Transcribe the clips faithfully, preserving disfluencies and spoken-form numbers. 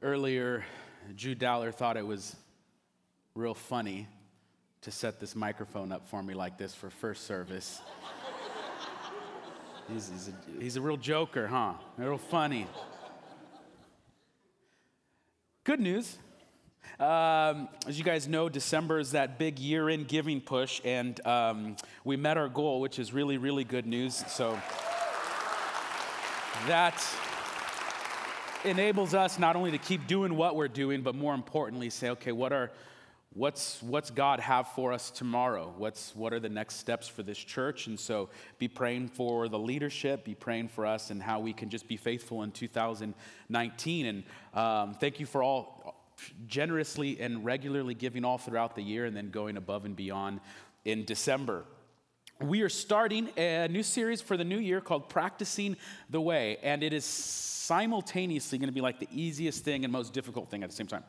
Earlier, Jew Dowler thought it was real funny to set this microphone up for me like this for first service. he's, he's, a, he's a real joker, huh? Real funny. Good news. Um, as you guys know, December is that big year-end giving push, and um, we met our goal, which is really, really good news. So that enables us not only to keep doing what we're doing, but more importantly, say, okay, what are, what's, what's God have for us tomorrow? What's, what are the next steps for this church? And so be praying for the leadership, be praying for us and how we can just be faithful in two thousand nineteen. And um, thank you for all generously and regularly giving all throughout the year and then going above and beyond in December. We are starting a new series for the new year called Practicing the Way, and it is simultaneously going to be like the easiest thing and most difficult thing at the same time.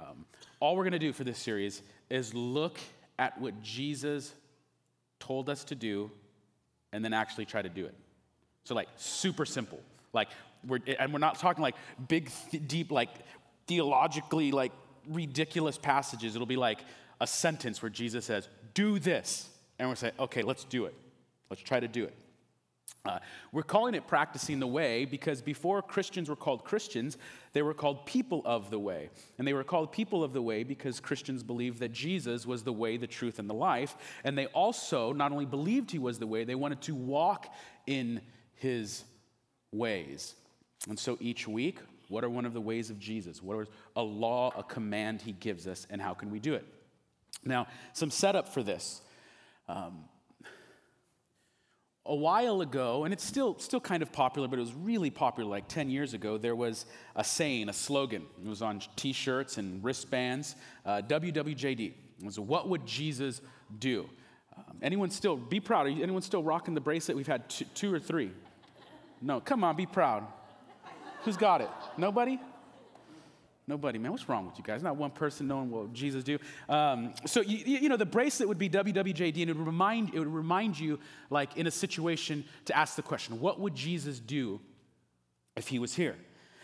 Um, all we're going to do for this series is look at what Jesus told us to do and then actually try to do it. So like super simple, like we're and we're not talking like big, th- deep, like theologically like ridiculous passages. It'll be like a sentence where Jesus says, do this. And we're saying, okay, let's do it. Let's try to do it. Uh, we're calling it Practicing the Way because before Christians were called Christians, they were called people of the way. And they were called people of the way because Christians believed that Jesus was the way, the truth, and the life. And they also not only believed he was the way, they wanted to walk in his ways. And so each week, what are one of the ways of Jesus? What is a law, a command he gives us, and how can we do it? Now, some setup for this. Um, a while ago, and it's still still kind of popular, but it was really popular like ten years ago, there was a saying, a slogan. It was on T-shirts and wristbands, uh, W W J D. It was, what would Jesus do? Um, anyone still, be proud. Are you, anyone still rocking the bracelet? We've had two, two or three. No, come on, be proud. Who's got it? Nobody? Nobody, man, what's wrong with you guys? Not one person knowing what Jesus do. Um, so, you, you know, the bracelet would be W W J D, and it would, remind, it would remind you, like, in a situation to ask the question, what would Jesus do if he was here?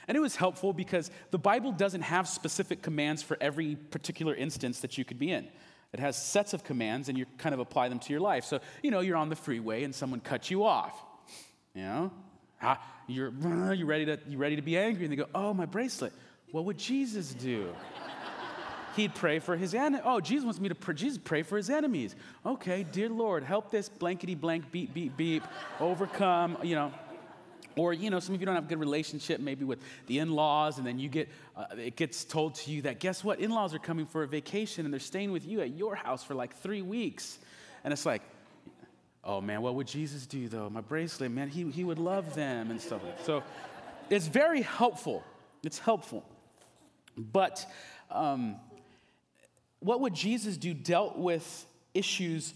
And it was helpful because the Bible doesn't have specific commands for every particular instance that you could be in. It has sets of commands, and you kind of apply them to your life. So, you know, you're on the freeway, and someone cuts you off, you know? Ah, you're, you're, ready to, you're ready to be angry, and they go, oh, my bracelet. What would Jesus do? He'd pray for his enemies. Oh, Jesus wants me to pray. Jesus, pray for his enemies. Okay, dear Lord, help this blankety blank beep, beep, beep, overcome, you know. Or, you know, some of you don't have a good relationship maybe with the in-laws, and then you get, uh, it gets told to you that, guess what? In-laws are coming for a vacation, and they're staying with you at your house for like three weeks. And it's like, oh, man, what would Jesus do, though? My bracelet, man, he, he would love them and stuff like that. So it's very helpful. It's helpful. But um, what would Jesus do dealt with issues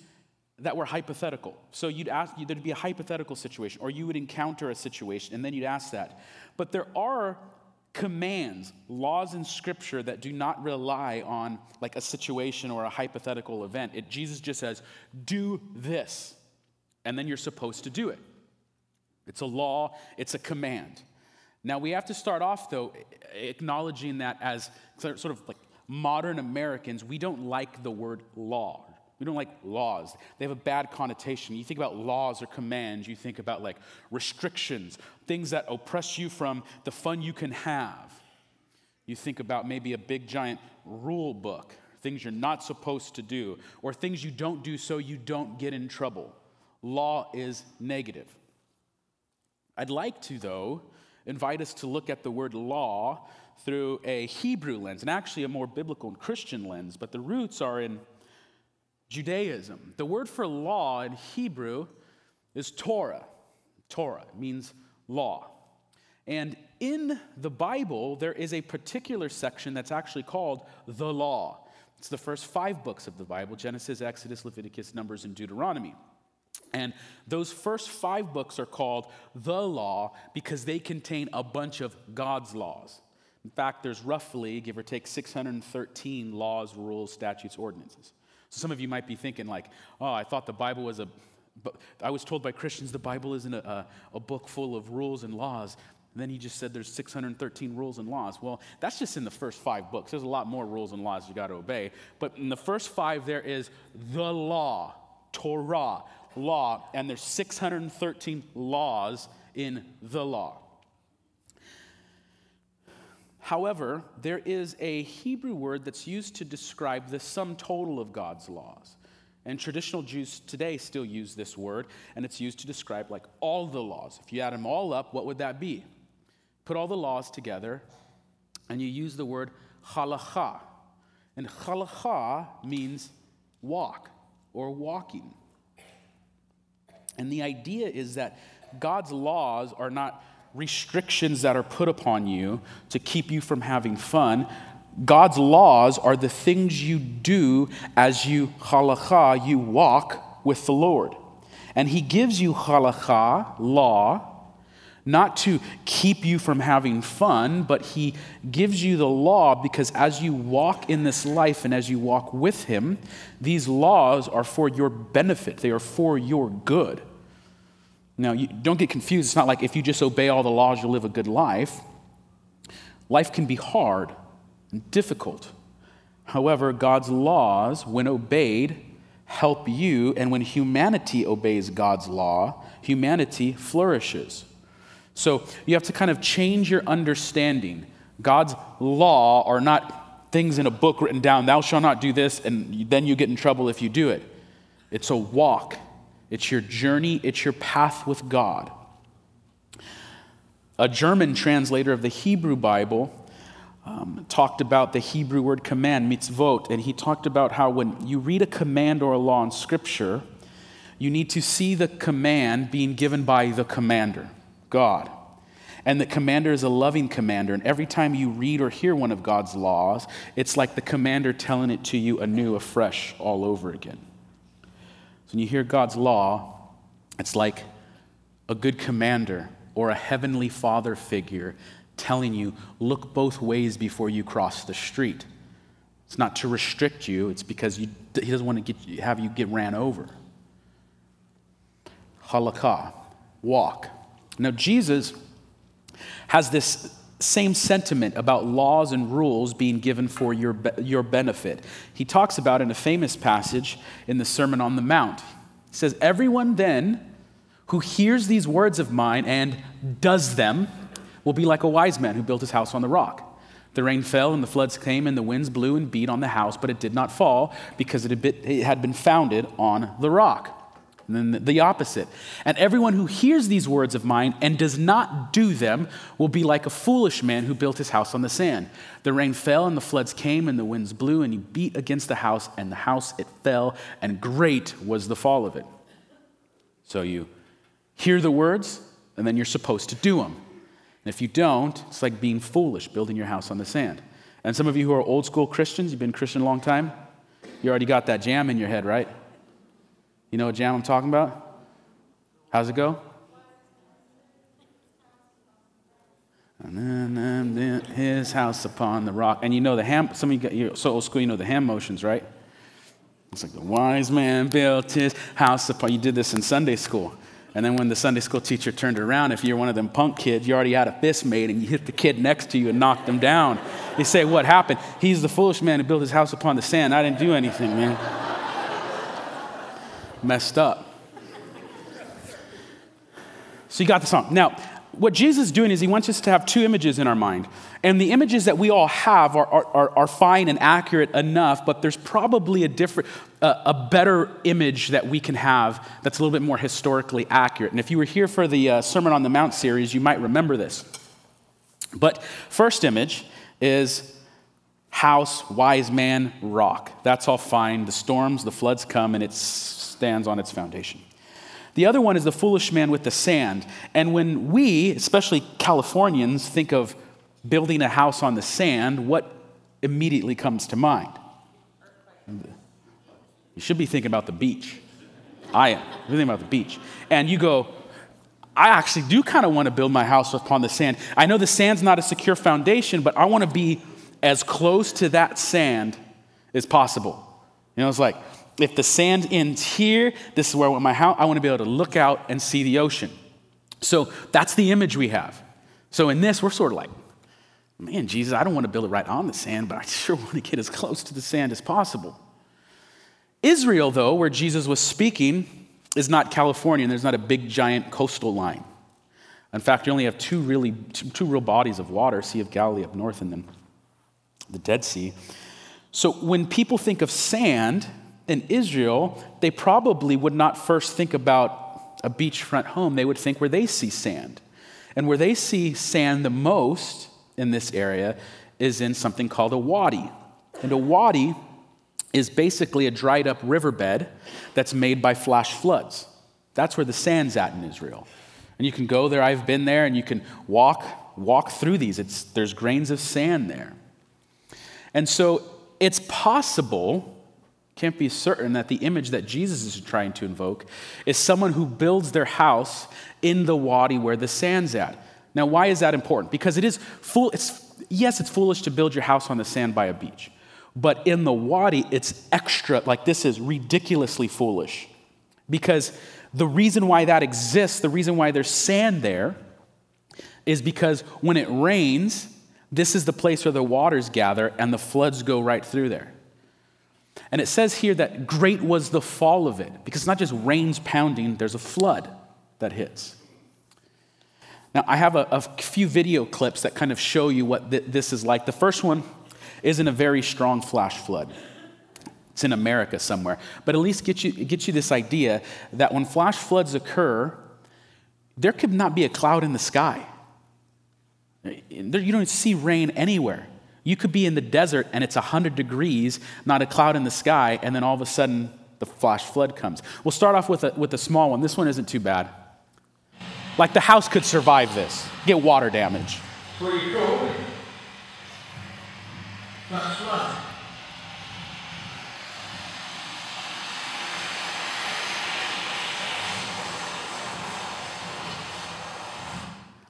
that were hypothetical. So you'd ask, there'd be a hypothetical situation, or you would encounter a situation, and then you'd ask that. But there are commands, laws in Scripture that do not rely on like a situation or a hypothetical event. It, Jesus just says, do this, and then you're supposed to do it. It's a law, it's a command. Now, we have to start off, though, acknowledging that as sort of like modern Americans, we don't like the word law. We don't like laws. They have a bad connotation. You think about laws or commands, you think about like restrictions, things that oppress you from the fun you can have. You think about maybe a big, giant rule book, things you're not supposed to do, or things you don't do so you don't get in trouble. Law is negative. I'd like to, though, invite us to look at the word law through a Hebrew lens, and actually a more biblical and Christian lens, but the roots are in Judaism. The word for law in Hebrew is Torah. Torah means law. And in the Bible, there is a particular section that's actually called the law. It's the first five books of the Bible, Genesis, Exodus, Leviticus, Numbers, and Deuteronomy. And those first five books are called the law because they contain a bunch of God's laws. In fact, there's roughly, give or take, six hundred thirteen laws, rules, statutes, ordinances. So some of you might be thinking like, oh, I thought the Bible was a, I was told by Christians the Bible isn't a, a, a book full of rules and laws. And then he just said there's six hundred thirteen rules and laws. Well, that's just in the first five books. There's a lot more rules and laws you got to obey. But in the first five, there is the law, Torah, law, and there's six hundred thirteen laws in the law. However, there is a Hebrew word that's used to describe the sum total of God's laws. And traditional Jews today still use this word, and it's used to describe like all the laws. If you add them all up, what would that be? Put all the laws together, and you use the word halakha. And halakha means walk or walking. And the idea is that God's laws are not restrictions that are put upon you to keep you from having fun. God's laws are the things you do as you halakha, you walk with the Lord. And he gives you halakha, law, not to keep you from having fun, but he gives you the law because as you walk in this life and as you walk with him, these laws are for your benefit. They are for your good. Now, you don't get confused. It's not like if you just obey all the laws, you'll live a good life. Life can be hard and difficult. However, God's laws, when obeyed, help you, and when humanity obeys God's law, humanity flourishes. So you have to kind of change your understanding. God's law are not things in a book written down, thou shalt not do this, and then you get in trouble if you do it. It's a walk. It's your journey, it's your path with God. A German translator of the Hebrew Bible um, talked about the Hebrew word command, mitzvot, and he talked about how when you read a command or a law in Scripture, you need to see the command being given by the commander, God. And the commander is a loving commander, and every time you read or hear one of God's laws, it's like the commander telling it to you anew, afresh, all over again. So when you hear God's law, it's like a good commander or a heavenly father figure telling you, look both ways before you cross the street. It's not to restrict you, it's because you, he doesn't want to get you, have you get ran over. Halakha, walk. Now Jesus has this same sentiment about laws and rules being given for your your benefit. He talks about in a famous passage in the Sermon on the Mount. He says, everyone then who hears these words of mine and does them will be like a wise man who built his house on the rock. The rain fell and the floods came and the winds blew and beat on the house, but it did not fall because it had been, it had been founded on the rock. And then the opposite. And everyone who hears these words of mine and does not do them will be like a foolish man who built his house on the sand. The rain fell and the floods came and the winds blew and he beat against the house and the house it fell and great was the fall of it. So you hear the words and then you're supposed to do them. And if you don't, it's like being foolish, building your house on the sand. And some of you who are old school Christians, you've been Christian a long time, you already got that jam in your head, right? You know what jam I'm talking about? How's it go? And then, then his house upon the rock. And you know the ham, some of you, you're so old school, you know the ham motions, right? It's like the wise man built his house upon, you did this in Sunday school. And then when the Sunday school teacher turned around, if you're one of them punk kids, you already had a fist made and you hit the kid next to you and knocked him down. You say, what happened? He's the foolish man who built his house upon the sand. I didn't do anything, man. Messed up. So you got the song. Now, what Jesus is doing is he wants us to have two images in our mind. And the images that we all have are are, are, are fine and accurate enough, but there's probably a different, uh, a better image that we can have that's a little bit more historically accurate. And if you were here for the uh, Sermon on the Mount series, you might remember this. But first image is house, wise man, rock. That's all fine. The storms, the floods come, and it's stands on its foundation. The other one is the foolish man with the sand. And when we, especially Californians, think of building a house on the sand, what immediately comes to mind? You should be thinking about the beach. I am. I'm thinking about the beach. And you go, I actually do kind of want to build my house upon the sand. I know the sand's not a secure foundation, but I want to be as close to that sand as possible. You know, it's like, if the sand ends here, this is where I want my house. I want to be able to look out and see the ocean. So that's the image we have. So in this, we're sort of like, man, Jesus, I don't want to build it right on the sand, but I sure want to get as close to the sand as possible. Israel, though, where Jesus was speaking, is not California, and there's not a big, giant coastal line. In fact, you only have two really, two real bodies of water, Sea of Galilee up north and then the Dead Sea. So when people think of sand in Israel, they probably would not first think about a beachfront home. They would think where they see sand. And where they see sand the most in this area is in something called a wadi. And a wadi is basically a dried up riverbed that's made by flash floods. That's where the sand's at in Israel. And you can go there, I've been there, and you can walk walk through these. It's, there's grains of sand there. And so it's possible, can't be certain, that the image that Jesus is trying to invoke is someone who builds their house in the wadi where the sand's at. Now, why is that important? Because it is fool. It's yes, it's foolish to build your house on the sand by a beach. But in the wadi, it's extra, like this is ridiculously foolish. Because the reason why that exists, the reason why there's sand there, is because when it rains, this is the place where the waters gather and the floods go right through there. And it says here that great was the fall of it, because it's not just rains pounding, there's a flood that hits. Now, I have a, a few video clips that kind of show you what th- this is like. The first one isn't a very strong flash flood. It's in America somewhere, but at least get you get you this idea that when flash floods occur, there could not be a cloud in the sky. You don't see rain anywhere. You could be in the desert and it's one hundred degrees, not a cloud in the sky, and then all of a sudden the flash flood comes. We'll start off with a, with a small one. This one isn't too bad. Like the house could survive this. Get water damage. Where are you going? That's right.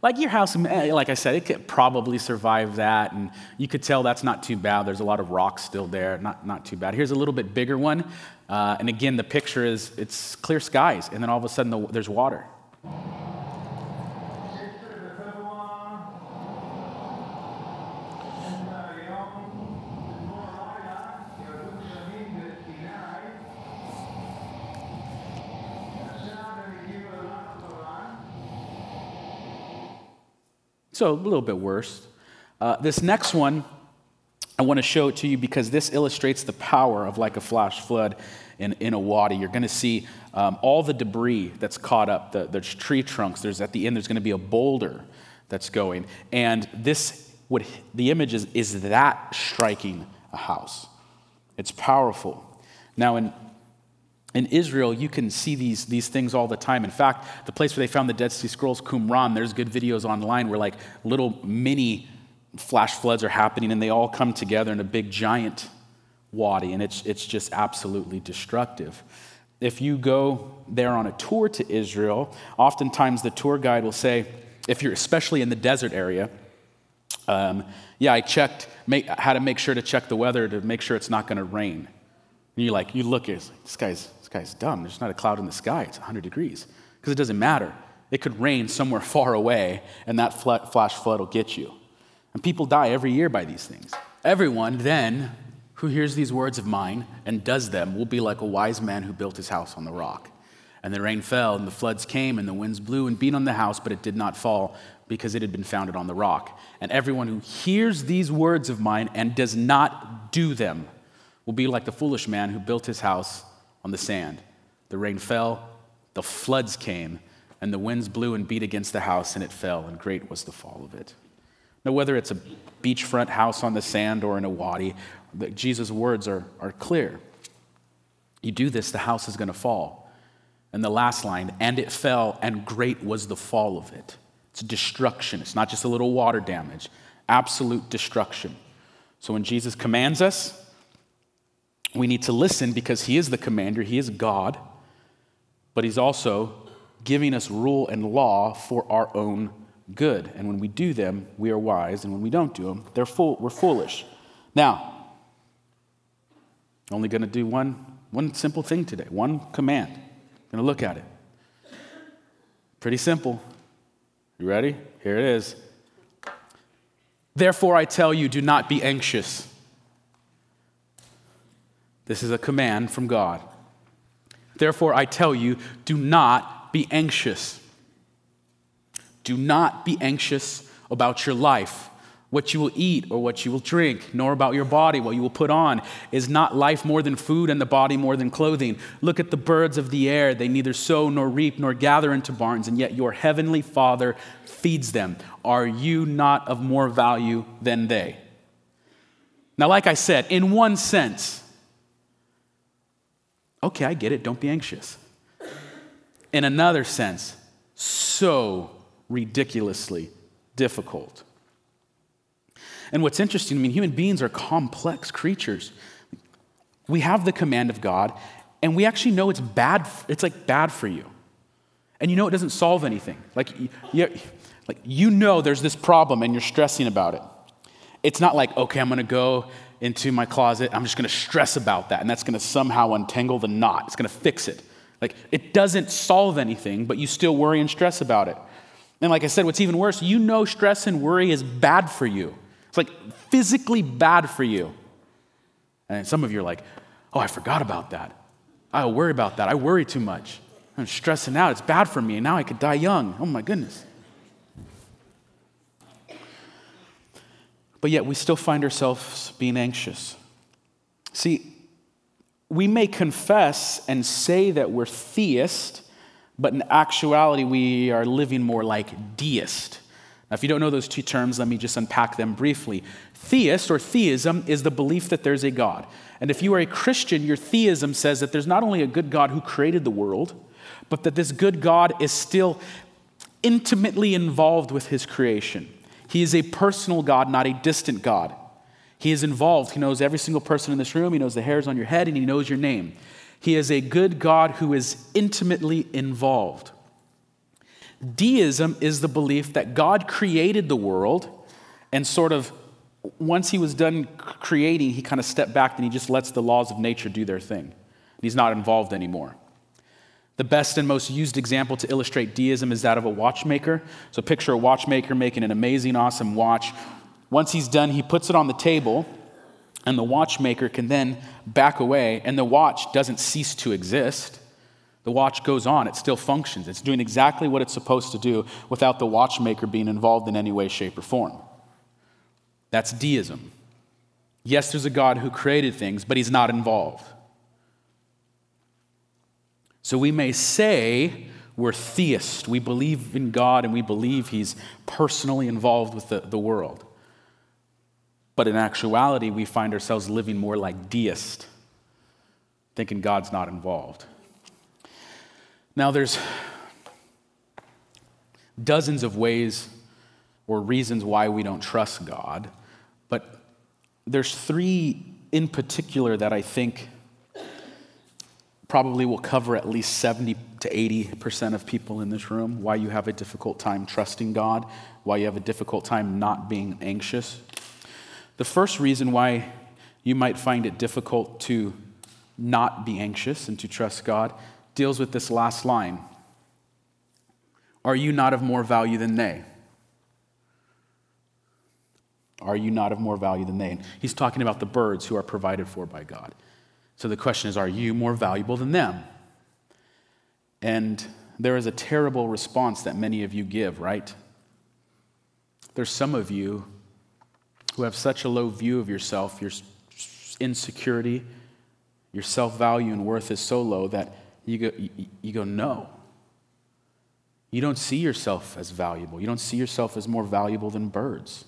Like your house, like I said, it could probably survive that, and you could tell that's not too bad. There's a lot of rocks still there, not not too bad. Here's a little bit bigger one, uh, and again, the picture is it's clear skies, and then all of a sudden the, there's water. So a little bit worse. Uh, this next one, I want to show it to you because this illustrates the power of like a flash flood in, in a wadi. You're going to see um, all the debris that's caught up. The, there's tree trunks. There's at the end, there's going to be a boulder that's going. And this, would, the image is, is that striking a house. It's powerful. Now in In Israel, you can see these, these things all the time. In fact, the place where they found the Dead Sea Scrolls, Qumran, there's good videos online where like little mini flash floods are happening and they all come together in a big giant wadi, and it's, it's just absolutely destructive. If you go there on a tour to Israel, oftentimes the tour guide will say, if you're especially in the desert area, um, yeah, I checked make, how to make sure to check the weather to make sure it's not going to rain. And you like, you look at like, this guy's this guy's dumb. There's not a cloud in the sky. It's one hundred degrees because it doesn't matter. It could rain somewhere far away, and that fl- flash flood will get you. And people die every year by these things. Everyone then who hears these words of mine and does them will be like a wise man who built his house on the rock. And the rain fell, and the floods came, and the winds blew and beat on the house, but it did not fall because it had been founded on the rock. And everyone who hears these words of mine and does not do them will be like the foolish man who built his house on the sand. The rain fell, the floods came, and the winds blew and beat against the house, and it fell, and great was the fall of it. Now, whether it's a beachfront house on the sand or in a wadi, Jesus' words are, are clear. You do this, the house is going to fall. And the last line, and it fell, and great was the fall of it. It's destruction. It's not just a little water damage. Absolute destruction. So when Jesus commands us, we need to listen because he is the commander, he is God, but he's also giving us rule and law for our own good. And when we do them, we are wise, and when we don't do them, they're fool, we're foolish. Now, only going to do one, one simple thing today, one command. Going to look at it. Pretty simple. You ready? Here it is. Therefore, I tell you, do not be anxious. This is a command from God. Therefore, I tell you, do not be anxious. Do not be anxious about your life, what you will eat or what you will drink, nor about your body, what you will put on. Is not life more than food and the body more than clothing? Look at the birds of the air. They neither sow nor reap nor gather into barns, and yet your heavenly Father feeds them. Are you not of more value than they? Now, like I said, in one sense, okay, I get it. Don't be anxious. In another sense, so ridiculously difficult. And what's interesting, I mean, human beings are complex creatures. We have the command of God, and we actually know it's bad. It's like bad for you. And you know it doesn't solve anything. Like, you, like, you know there's this problem, and you're stressing about it. It's not like, okay, I'm going to go into my closet. I'm just going to stress about that, and that's going to somehow untangle the knot. It's going to fix it. Like, it doesn't solve anything, but you still worry and stress about it. And like I said, what's even worse, you know stress and worry is bad for you. It's like physically bad for you. And some of you are like, oh, I forgot about that. I worry about that. I worry too much. I'm stressing out. It's bad for me. And now I could die young. Oh my goodness. But yet we still find ourselves being anxious. See, we may confess and say that we're theist, but in actuality we are living more like deist. Now, if you don't know those two terms, let me just unpack them briefly. Theist, or theism, is the belief that there's a God. And if you are a Christian, your theism says that there's not only a good God who created the world, but that this good God is still intimately involved with his creation. He is a personal God, not a distant God. He is involved. He knows every single person in this room. He knows the hairs on your head, and he knows your name. He is a good God who is intimately involved. Deism is the belief that God created the world, and sort of once he was done creating, he kind of stepped back and he just lets the laws of nature do their thing. He's not involved anymore. The best and most used example to illustrate deism is that of a watchmaker. So picture a watchmaker making an amazing, awesome watch. Once he's done, he puts it on the table, and the watchmaker can then back away, and the watch doesn't cease to exist. The watch goes on. It still functions. It's doing exactly what it's supposed to do without the watchmaker being involved in any way, shape, or form. That's deism. Yes, there's a God who created things, but he's not involved. So we may say we're theists. We believe in God and we believe he's personally involved with the, the world. But in actuality, we find ourselves living more like deists, thinking God's not involved. Now, there's dozens of ways or reasons why we don't trust God, but there's three in particular that I think probably will cover at least seventy to eighty percent of people in this room, why you have a difficult time trusting God, why you have a difficult time not being anxious. The first reason why you might find it difficult to not be anxious and to trust God deals with this last line. Are you not of more value than they? Are you not of more value than they? And he's talking about the birds who are provided for by God. So the question is, are you more valuable than them? And there is a terrible response that many of you give, right? There's some of you who have such a low view of yourself, your insecurity, your self-value and worth is so low that You go, you go, no. You don't see yourself as valuable. You don't see yourself as more valuable than birds,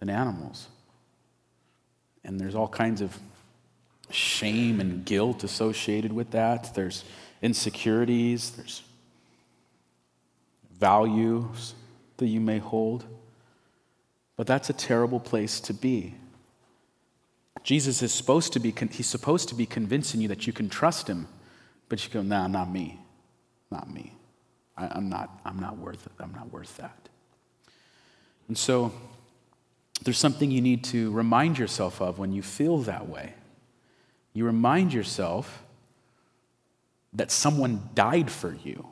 than animals. And there's all kinds of shame and guilt associated with that. There's insecurities. There's values that you may hold. But that's a terrible place to be. Jesus is supposed to be, he's supposed to be convincing you that you can trust him. But you go, nah, not me, not me. I, I'm not. I'm not worth it. I'm not worth that. And so, there's something you need to remind yourself of when you feel that way. You remind yourself that someone died for you.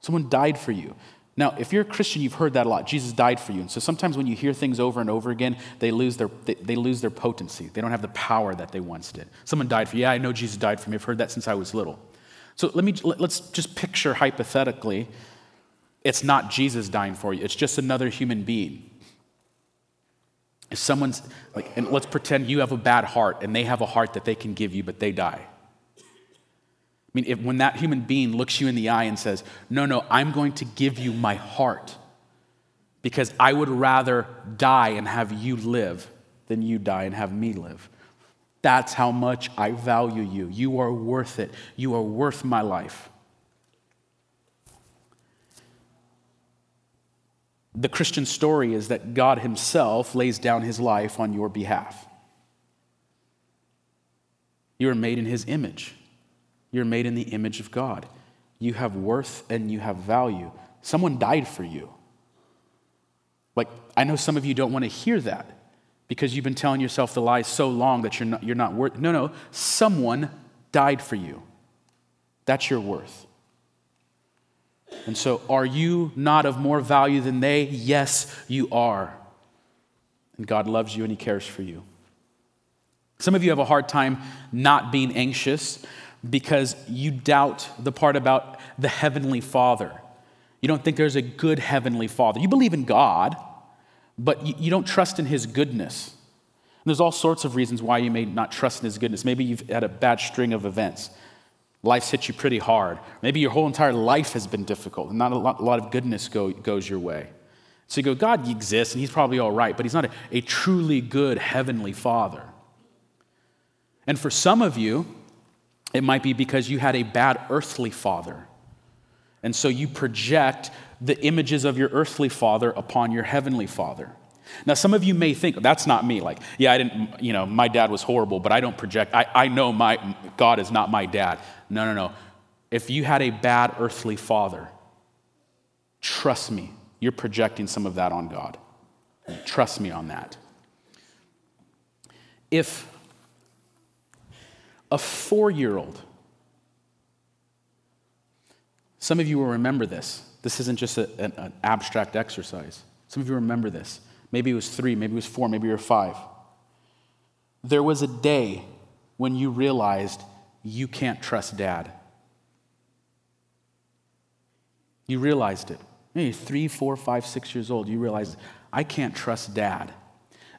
Someone died for you. Now, if you're a Christian, you've heard that a lot. Jesus died for you. And so sometimes when you hear things over and over again, they lose their they, they lose their potency. They don't have the power that they once did. Someone died for you. Yeah, I know Jesus died for me. I've heard that since I was little. So let me let's just picture hypothetically, it's not Jesus dying for you. It's just another human being. If someone's like, and let's pretend you have a bad heart and they have a heart that they can give you, but they die. I mean, if, when that human being looks you in the eye and says, no, no, I'm going to give you my heart because I would rather die and have you live than you die and have me live. That's how much I value you. You are worth it. You are worth my life. The Christian story is that God himself lays down his life on your behalf. You are made in his image. You're made in the image of God. You have worth and you have value. Someone died for you. Like, I know some of you don't want to hear that because you've been telling yourself the lie so long that you're not, you're not worth. No, no, someone died for you. That's your worth. And so are you not of more value than they? Yes, you are. And God loves you and he cares for you. Some of you have a hard time not being anxious because you doubt the part about the Heavenly Father. You don't think there's a good Heavenly Father. You believe in God, but you don't trust in his goodness. And there's all sorts of reasons why you may not trust in his goodness. Maybe you've had a bad string of events. Life's hit you pretty hard. Maybe your whole entire life has been difficult and not a lot, a lot of goodness go, goes your way. So you go, God exists and he's probably all right, but he's not a, a truly good Heavenly Father. And for some of you, it might be because you had a bad earthly father. And so you project the images of your earthly father upon your Heavenly Father. Now, some of you may think, that's not me. Like, yeah, I didn't, you know, my dad was horrible, but I don't project. I, I know my God is not my dad. No, no, no. If you had a bad earthly father, trust me, you're projecting some of that on God. Trust me on that. If a four-year-old, some of you will remember this. This isn't just a, an, an abstract exercise. Some of you remember this. Maybe it was three, maybe it was four, maybe you were five. There was a day when you realized you can't trust dad. You realized it. Maybe three, four, five, six years old, you realized, I can't trust dad.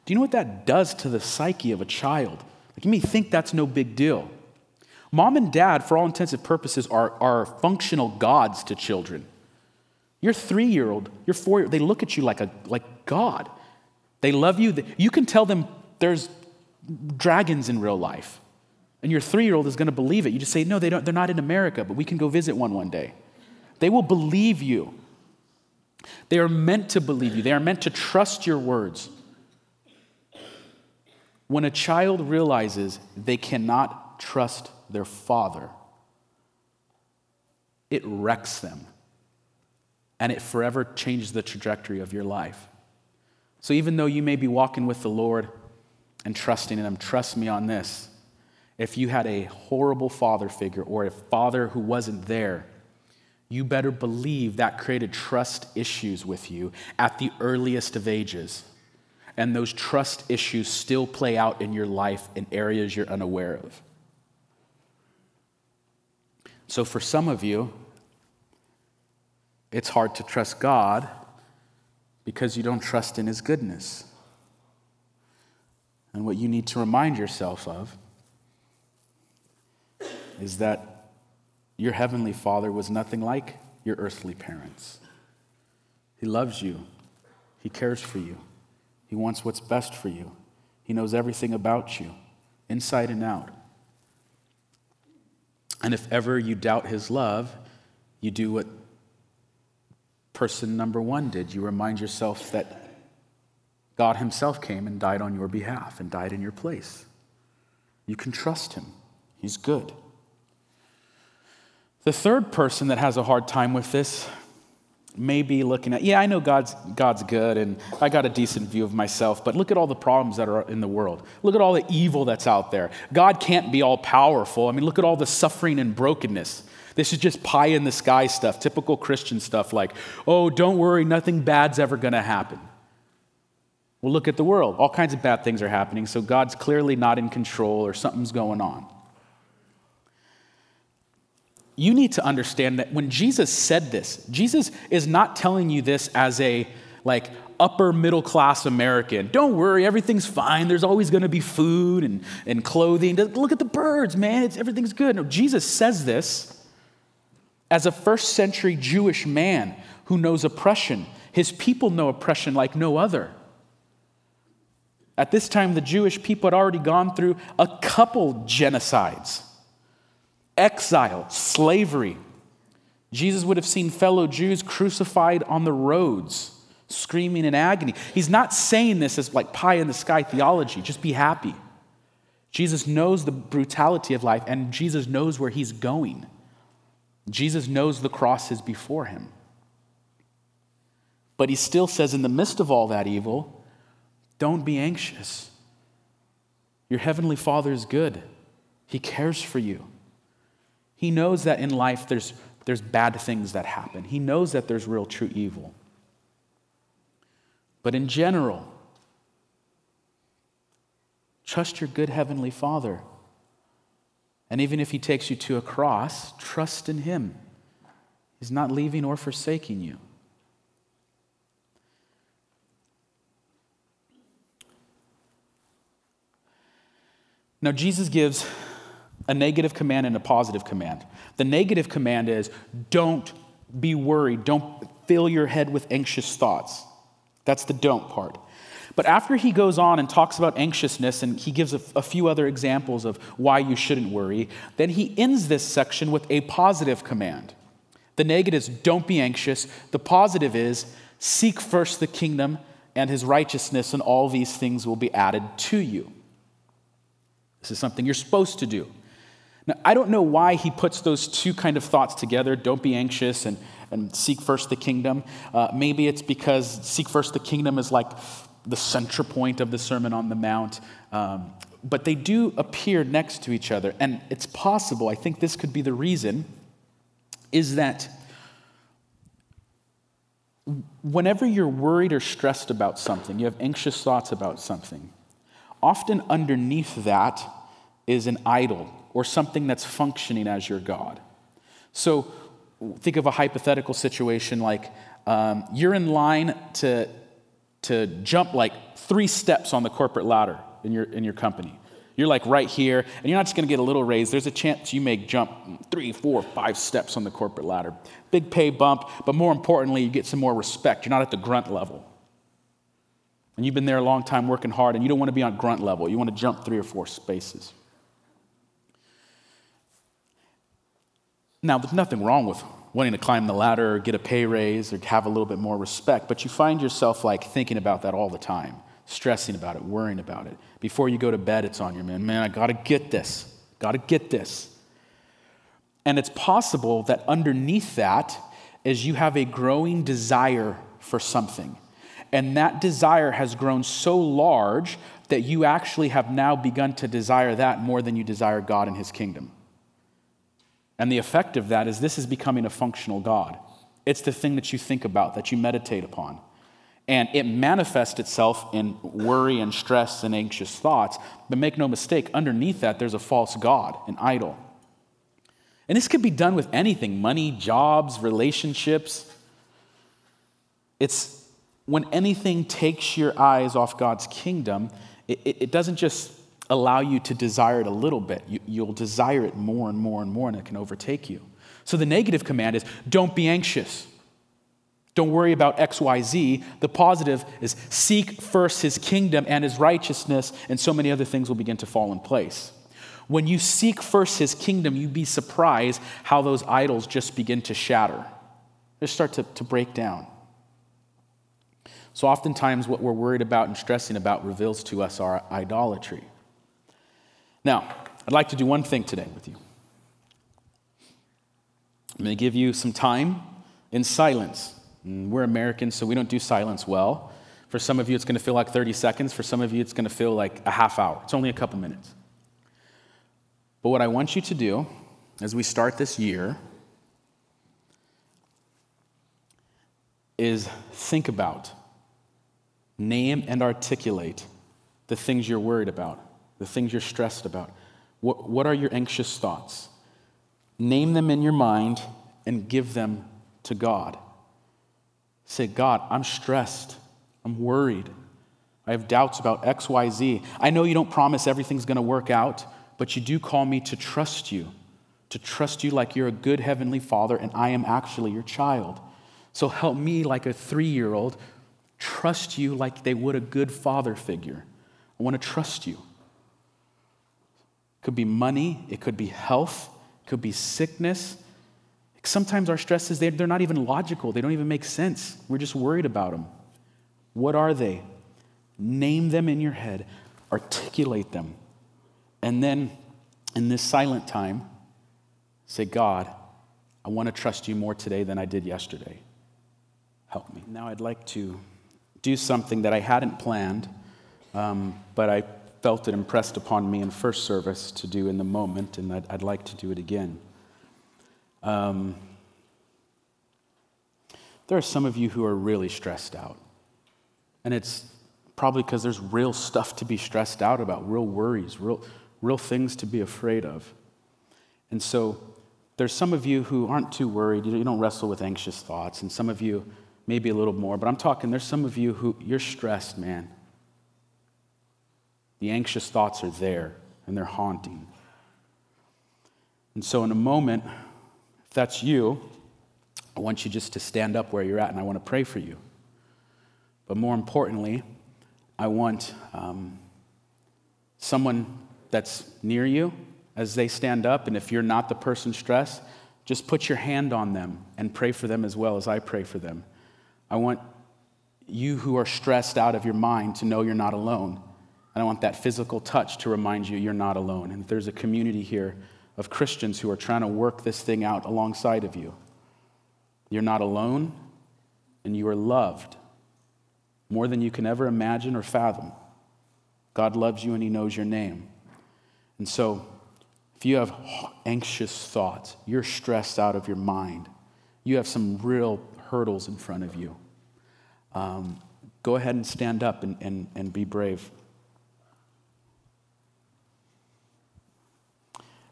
Do you know what that does to the psyche of a child? Like, you may think that's no big deal. Mom and dad, for all intents and purposes, are, are functional gods to children. Your three-year-old, your four-year-old, they look at you like a like God. They love you. You can tell them there's dragons in real life, and your three-year-old is going to believe it. You just say, no, they don't, they're not in America, but we can go visit one one day. They will believe you. They are meant to believe you. They are meant to trust your words. When a child realizes they cannot trust their father, it wrecks them. And it forever changes the trajectory of your life. So even though you may be walking with the Lord and trusting in him, trust me on this. If you had a horrible father figure or a father who wasn't there, you better believe that created trust issues with you at the earliest of ages. And those trust issues still play out in your life in areas you're unaware of. So for some of you, it's hard to trust God because you don't trust in his goodness. And what you need to remind yourself of is that your Heavenly Father was nothing like your earthly parents. He loves you. He cares for you. He wants what's best for you. He knows everything about you, inside and out. And if ever you doubt his love, you do what person number one did. You remind yourself that God himself came and died on your behalf and died in your place. You can trust him. He's good. The third person that has a hard time with this may be looking at, yeah, I know God's God's good and I got a decent view of myself, but look at all the problems that are in the world. Look at all the evil that's out there. God can't be all powerful. I mean, look at all the suffering and brokenness. This is just pie in the sky stuff, typical Christian stuff like, oh, don't worry, nothing bad's ever going to happen. Well, look at the world. All kinds of bad things are happening, so God's clearly not in control or something's going on. You need to understand that when Jesus said this, Jesus is not telling you this as a like upper middle class American. Don't worry, everything's fine. There's always going to be food and, and clothing. Look at the birds, man. It's, everything's good. No, Jesus says this as a first century Jewish man who knows oppression. His people know oppression like no other. At this time, the Jewish people had already gone through a couple genocides. Exile, slavery. Jesus would have seen fellow Jews crucified on the roads, screaming in agony. He's not saying this as like pie in the sky theology. Just be happy. Jesus knows the brutality of life, and Jesus knows where he's going. Jesus knows the cross is before him. But he still says, in the midst of all that evil, don't be anxious. Your heavenly Father is good. He cares for you. He knows that in life there's, there's bad things that happen. He knows that there's real, true evil. But in general, trust your good heavenly Father. And even if he takes you to a cross, trust in him. He's not leaving or forsaking you. Now, Jesus gives a negative command and a positive command. The negative command is, don't be worried. Don't fill your head with anxious thoughts. That's the don't part. But after he goes on and talks about anxiousness, and he gives a, a few other examples of why you shouldn't worry, then he ends this section with a positive command. The negative is, don't be anxious. The positive is, seek first the kingdom and his righteousness, and all these things will be added to you. This is something you're supposed to do. Now, I don't know why he puts those two kind of thoughts together, don't be anxious and, and seek first the kingdom. Uh, maybe it's because seek first the kingdom is like the center point of the Sermon on the Mount. Um, but they do appear next to each other. And it's possible, I think this could be the reason, is that whenever you're worried or stressed about something, you have anxious thoughts about something, often underneath that is an idol, or something that's functioning as your God. So think of a hypothetical situation like um, you're in line to, to jump like three steps on the corporate ladder in your, in your company. You're like right here, and you're not just gonna get a little raise. There's a chance you may jump three, four, five steps on the corporate ladder. Big pay bump, but more importantly, you get some more respect. You're not at the grunt level. And you've been there a long time working hard, and you don't wanna be on grunt level. You wanna jump three or four spaces. Now, there's nothing wrong with wanting to climb the ladder or get a pay raise or have a little bit more respect, but you find yourself like thinking about that all the time, stressing about it, worrying about it. Before you go to bed, it's on your mind. Man, I gotta get this, gotta get this. And it's possible that underneath that is you have a growing desire for something. And that desire has grown so large that you actually have now begun to desire that more than you desire God and his kingdom. And the effect of that is this is becoming a functional God. It's the thing that you think about, that you meditate upon. And it manifests itself in worry and stress and anxious thoughts. But make no mistake, underneath that, there's a false God, an idol. And this could be done with anything, money, jobs, relationships. It's when anything takes your eyes off God's kingdom, it, it, it doesn't just allow you to desire it a little bit. You, you'll desire it more and more and more, and it can overtake you. So the negative command is, don't be anxious. Don't worry about X, Y, Z. The positive is, seek first his kingdom and his righteousness, and so many other things will begin to fall in place. When you seek first his kingdom, you'd be surprised how those idols just begin to shatter. They start to, to break down. So oftentimes what we're worried about and stressing about reveals to us our idolatry. Now, I'd like to do one thing today with you. I'm going to give you some time in silence. We're Americans, so we don't do silence well. For some of you, it's going to feel like thirty seconds. For some of you, it's going to feel like a half hour. It's only a couple minutes. But what I want you to do as we start this year is think about, name and articulate the things you're worried about, the things you're stressed about. What, what are your anxious thoughts? Name them in your mind and give them to God. Say, God, I'm stressed. I'm worried. I have doubts about X, Y, Z. I know you don't promise everything's going to work out, but you do call me to trust you, to trust you like you're a good heavenly father and I am actually your child. So help me, like a three-year-old, trust you like they would a good father figure. I want to trust you. It could be money. It could be health. It could be sickness. Sometimes our stresses, they're not even logical. They don't even make sense. We're just worried about them. What are they? Name them in your head. Articulate them. And then in this silent time, say, God, I want to trust you more today than I did yesterday. Help me. Now I'd like to do something that I hadn't planned, um, but I felt it impressed upon me in first service to do in the moment, and I'd, I'd like to do it again. Um, there are some of you who are really stressed out, and it's probably because there's real stuff to be stressed out about, real worries, real, real things to be afraid of. And so there's some of you who aren't too worried. You don't wrestle with anxious thoughts. And some of you, maybe a little more. But I'm talking, there's some of you who, you're stressed, man. The anxious thoughts are there, and they're haunting. And so in a moment, if that's you, I want you just to stand up where you're at, and I want to pray for you. But more importantly, I want um, someone that's near you, as they stand up, and if you're not the person stressed, just put your hand on them and pray for them as well as I pray for them. I want you who are stressed out of your mind to know you're not alone. And I want that physical touch to remind you you're not alone. And there's a community here of Christians who are trying to work this thing out alongside of you. You're not alone, and you are loved more than you can ever imagine or fathom. God loves you, and he knows your name. And so, if you have anxious thoughts, you're stressed out of your mind, you have some real hurdles in front of you, um, go ahead and stand up and, and, and be brave.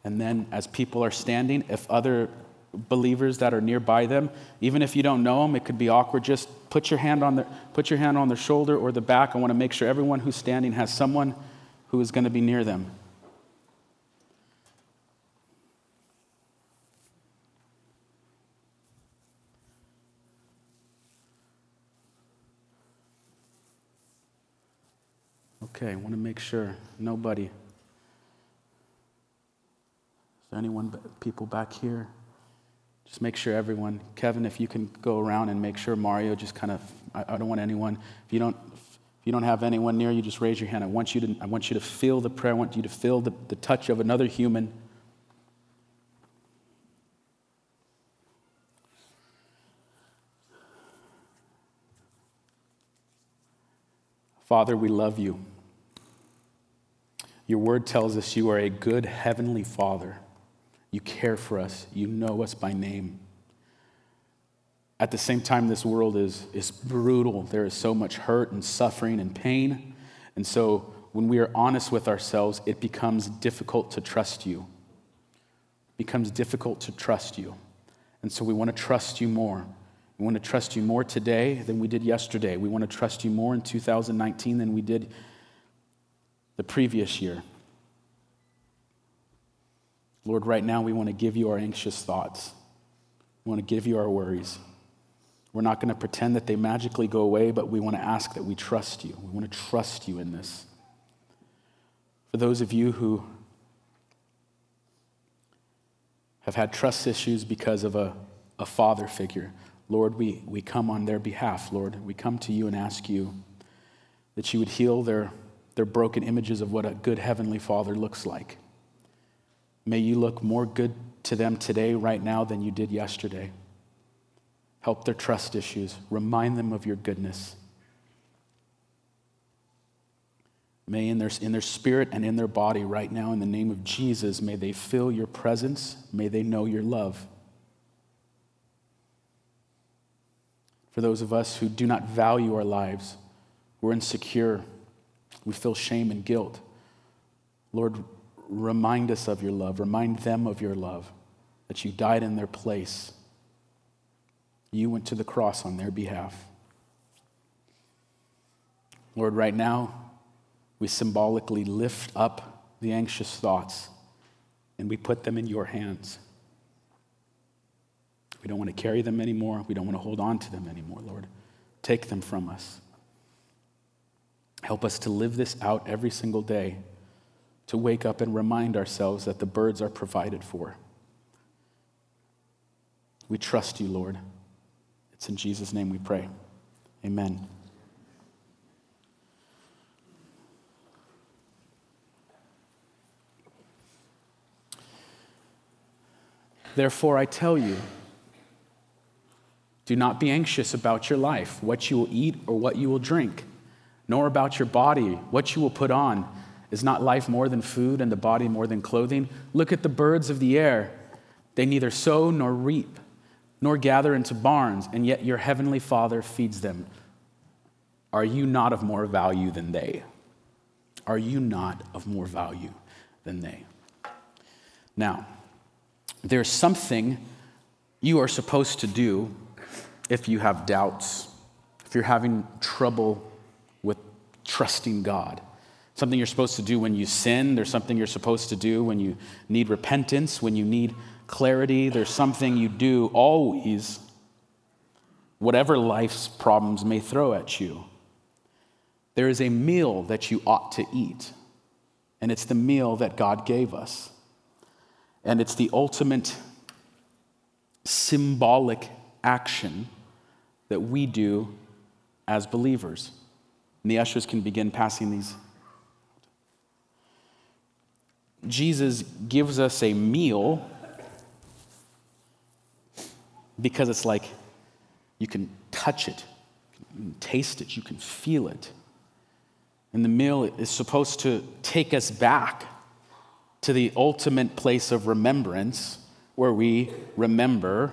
And then as people are standing, if other believers that are nearby them, even if you don't know them, it could be awkward, just put your hand on their, put your hand on their shoulder or the back. I want to make sure everyone who's standing has someone who is going to be near them. Okay, I want to make sure nobody. Is there anyone, people back here? Just make sure everyone. Kevin, if you can go around and make sure Mario just kind of. I, I don't want anyone. If you don't, if you don't have anyone near you, just raise your hand. I want you to. I want you to feel the prayer. I want you to feel the, the touch of another human. Father, we love you. Your word tells us you are a good heavenly Father. You care for us. You know us by name. At the same time, this world is, is brutal. There is so much hurt and suffering and pain. And so when we are honest with ourselves, it becomes difficult to trust you. It becomes difficult to trust you. And so we want to trust you more. We want to trust you more today than we did yesterday. We want to trust you more in two thousand nineteen than we did the previous year. Lord, right now we want to give you our anxious thoughts. We want to give you our worries. We're not going to pretend that they magically go away, but we want to ask that we trust you. We want to trust you in this. For those of you who have had trust issues because of a, a father figure, Lord, we, we come on their behalf, Lord. We come to you and ask you that you would heal their, their broken images of what a good heavenly father looks like. May you look more good to them today, right now, than you did yesterday. Help their trust issues. Remind them of your goodness. May in their, in their spirit and in their body right now, in the name of Jesus, may they feel your presence. May they know your love. For those of us who do not value our lives, we're insecure, we feel shame and guilt, Lord, remind us of your love. Remind them of your love, that you died in their place. You went to the cross on their behalf. Lord, right now, we symbolically lift up the anxious thoughts and we put them in your hands. We don't want to carry them anymore. We don't want to hold on to them anymore, Lord. Take them from us. Help us to live this out every single day, to wake up and remind ourselves that the birds are provided for. We trust you, Lord. It's in Jesus' name we pray. Amen. Therefore, I tell you, do not be anxious about your life, what you will eat or what you will drink, nor about your body, what you will put on. Is not life more than food and the body more than clothing? Look at the birds of the air. They neither sow nor reap, nor gather into barns, and yet your heavenly Father feeds them. Are you not of more value than they? Are you not of more value than they? Now, there's something you are supposed to do if you have doubts, if you're having trouble with trusting God. Something you're supposed to do when you sin. There's something you're supposed to do when you need repentance, when you need clarity. There's something you do always, whatever life's problems may throw at you. There is a meal that you ought to eat, and it's the meal that God gave us. And it's the ultimate symbolic action that we do as believers. And the ushers can begin passing these. Jesus gives us a meal because it's like you can touch it, you can taste it, you can feel it. And the meal is supposed to take us back to the ultimate place of remembrance where we remember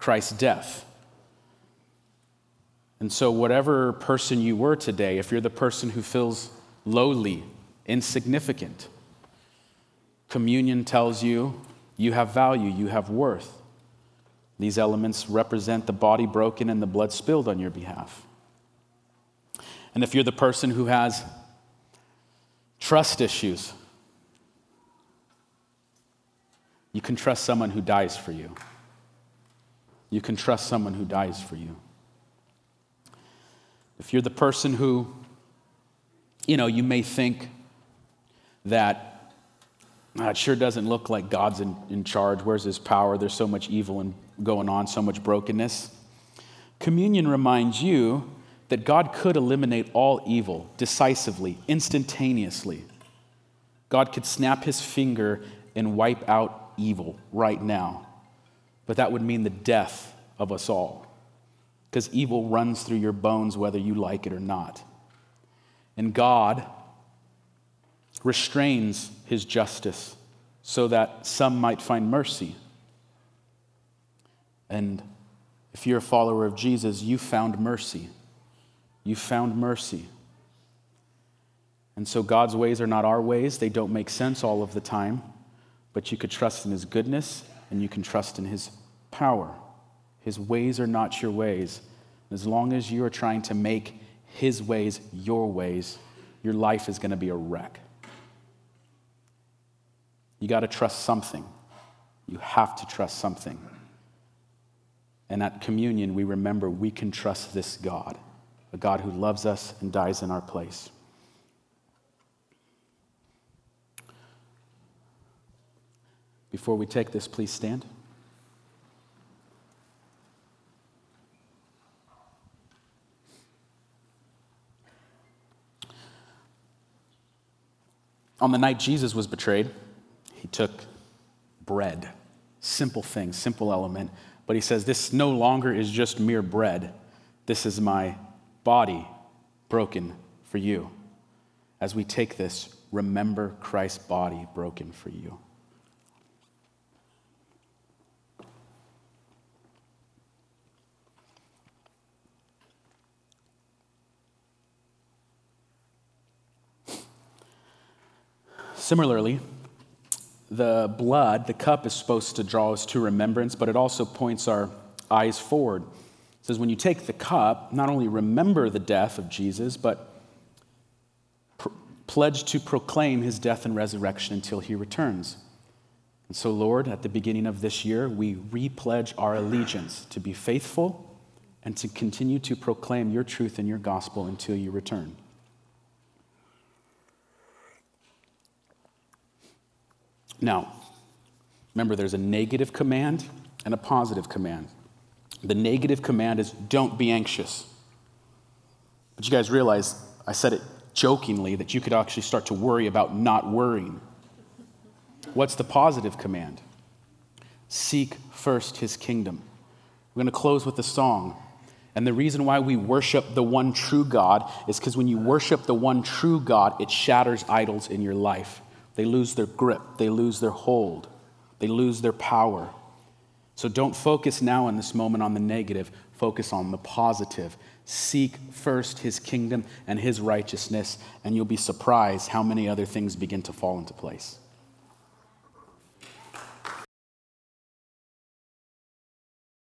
Christ's death. And so whatever person you were today, if you're the person who feels lowly, insignificant, communion tells you you have value, you have worth. These elements represent the body broken and the blood spilled on your behalf. And if you're the person who has trust issues, you can trust someone who dies for you. You can trust someone who dies for you. If you're the person who, you know, you may think that oh, it sure doesn't look like God's in, in charge. Where's his power? There's so much evil and going on, so much brokenness. Communion reminds you that God could eliminate all evil decisively, instantaneously. God could snap his finger and wipe out evil right now. But that would mean the death of us all, because evil runs through your bones whether you like it or not. And God restrains his justice so that some might find mercy. And if you're a follower of Jesus, you found mercy. You found mercy. And so God's ways are not our ways. They don't make sense all of the time. But you could trust in his goodness, and you can trust in his power. His ways are not your ways. As long as you are trying to make his ways your ways, your life is going to be a wreck. You got to trust something. You have to trust something. And at communion, we remember we can trust this God, a God who loves us and dies in our place. Before we take this, please stand. On the night Jesus was betrayed, he took bread, simple thing, simple element, But he says, this no longer is just mere bread. This is my body broken for you. As we take this, remember Christ's body broken for you. Similarly, the blood, the cup, is supposed to draw us to remembrance, but it also points our eyes forward. It says, when you take the cup, not only remember the death of Jesus, but pr- pledge to proclaim his death and resurrection until he returns. And so, Lord, at the beginning of this year, we re-pledge our allegiance to be faithful and to continue to proclaim your truth and your gospel until you return. Now, remember, there's a negative command and a positive command. The negative command is don't be anxious. But you guys realize, I said it jokingly, that you could actually start to worry about not worrying. What's the positive command? Seek first his kingdom. We're going to close with a song. And the reason why we worship the one true God is because when you worship the one true God, it shatters idols in your life. They lose their grip. They lose their hold. They lose their power. So don't focus now in this moment on the negative. Focus on the positive. Seek first his kingdom and his righteousness, and you'll be surprised how many other things begin to fall into place.